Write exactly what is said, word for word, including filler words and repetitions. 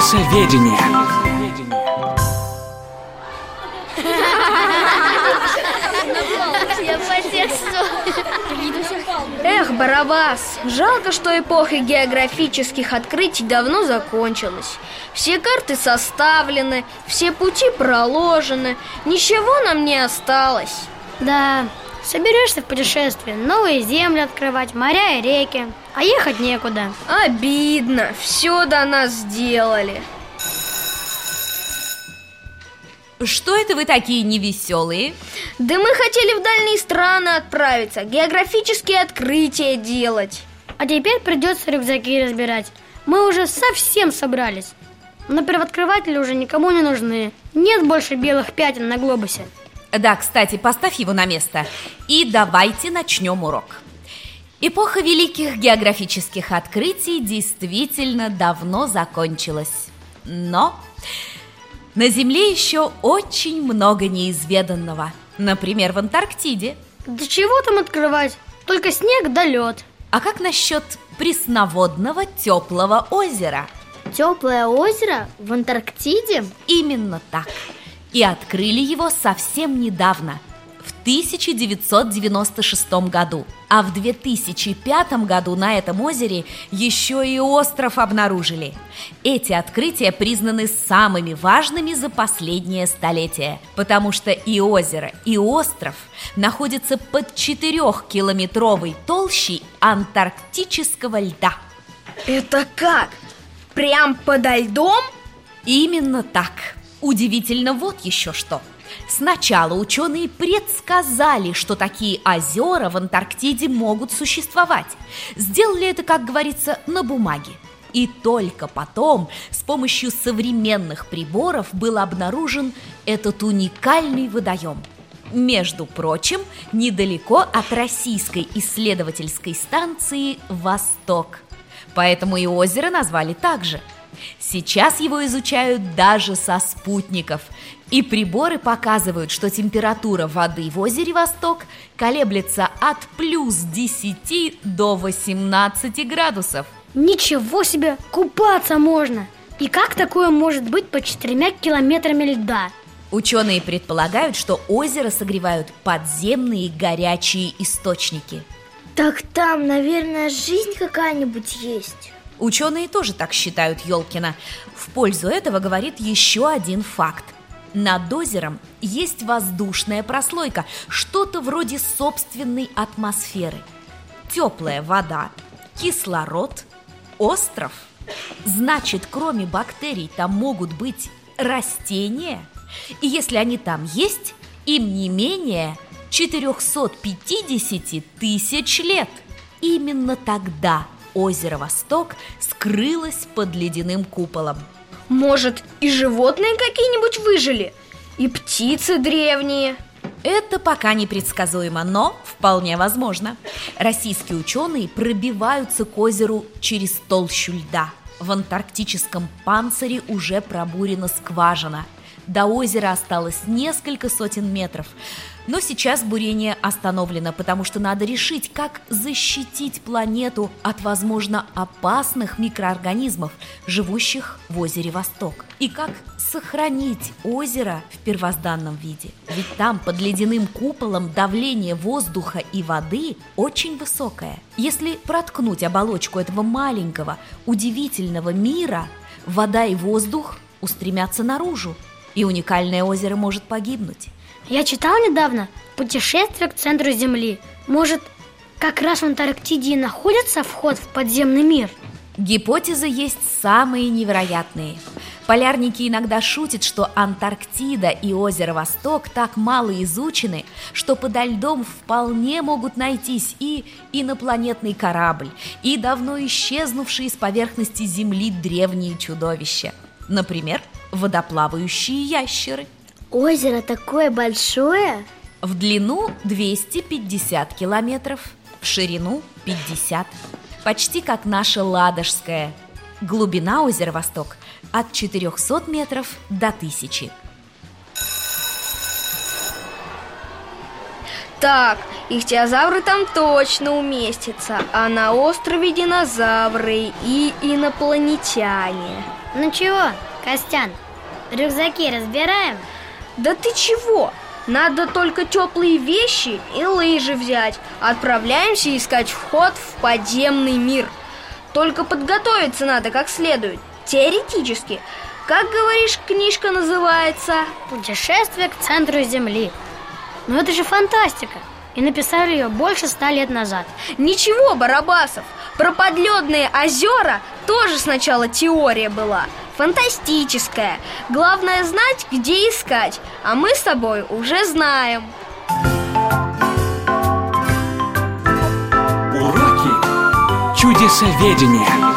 Лесоведение. Я по тексту. Эх, Барабас, жалко, что эпоха географических открытий давно закончилась. Все карты составлены, все пути проложены, ничего нам не осталось. Да, соберешься в путешествие, новые земли открывать, моря и реки, а ехать некуда. Обидно, все до нас сделали. Что это вы такие невеселые? Да мы хотели в дальние страны отправиться, географические открытия делать. А теперь придется рюкзаки разбирать. Мы уже совсем собрались, но первооткрыватели уже никому не нужны. Нет больше белых пятен на глобусе. Да, кстати, поставь его на место. И давайте начнем урок. Эпоха великих географических открытий действительно давно закончилась. Но на Земле еще очень много неизведанного. Например, в Антарктиде. Да чего там открывать? Только снег да лед. А как насчет пресноводного теплого озера? Теплое озеро в Антарктиде? Именно так. И открыли его совсем недавно, в тысяча девятьсот девяносто шестом году. А в две тысячи пятом году на этом озере еще и остров обнаружили. Эти открытия признаны самыми важными за последнее столетие, потому что и озеро, и остров находятся под четырехкилометровой толщей антарктического льда. Это как? Прям подо льдом? Именно так. Удивительно вот еще что. Сначала ученые предсказали, что такие озера в Антарктиде могут существовать. Сделали это, как говорится, на бумаге. И только потом с помощью современных приборов был обнаружен этот уникальный водоем. Между прочим, недалеко от российской исследовательской станции «Восток». Поэтому и озеро назвали так же. Сейчас его изучают даже со спутников, и приборы показывают, что температура воды в озере Восток колеблется от плюс десяти до восемнадцати градусов. Ничего себе, купаться можно! И как такое может быть под четырьмя километрами льда? Ученые предполагают, что озеро согревают подземные горячие источники. Так там, наверное, жизнь какая-нибудь есть. Ученые тоже так считают, Ёлкина. В пользу этого говорит еще один факт. Над озером есть воздушная прослойка, что-то вроде собственной атмосферы. Теплая вода, кислород, остров. Значит, кроме бактерий там могут быть растения. И если они там есть, им не менее четыреста пятьдесят тысяч лет. Именно тогда озеро Восток скрылось под ледяным куполом. Может, и животные какие-нибудь выжили? И птицы древние? Это пока непредсказуемо, но вполне возможно. Российские ученые пробиваются к озеру через толщу льда. В антарктическом панцире уже пробурена скважина. До озера осталось несколько сотен метров. Но сейчас бурение остановлено, потому что надо решить, как защитить планету от, возможно, опасных микроорганизмов, живущих в озере Восток. И как сохранить озеро в первозданном виде. Ведь там под ледяным куполом давление воздуха и воды очень высокое. Если проткнуть оболочку этого маленького, удивительного мира, вода и воздух устремятся наружу, и уникальное озеро может погибнуть. Я читал недавно «Путешествие к центру Земли». Может, как раз в Антарктиде и находится вход в подземный мир? Гипотезы есть самые невероятные. Полярники иногда шутят, что Антарктида и озеро Восток так мало изучены, что подо льдом вполне могут найтись и инопланетный корабль, и давно исчезнувшие с поверхности Земли древние чудовища. Например, водоплавающие ящеры. Озеро такое большое? В длину двести пятьдесят километров, в ширину пятьдесят. Почти как наше Ладожское. Глубина озера Восток от четырехсот метров до тысячи. Так, ихтиозавры там точно уместятся, а на острове динозавры и инопланетяне. Ну чего, Костян, рюкзаки разбираем? Да ты чего? Надо только теплые вещи и лыжи взять. Отправляемся искать вход в подземный мир. Только подготовиться надо как следует, теоретически. Как, говоришь, книжка называется? «Путешествие к центру Земли». Ну это же фантастика. И написали ее больше ста лет назад. Ничего, Барабасов. Про подледные озера тоже сначала теория была. Фантастическая. Главное знать, где искать. А мы с тобой уже знаем. Уроки чудесоведения.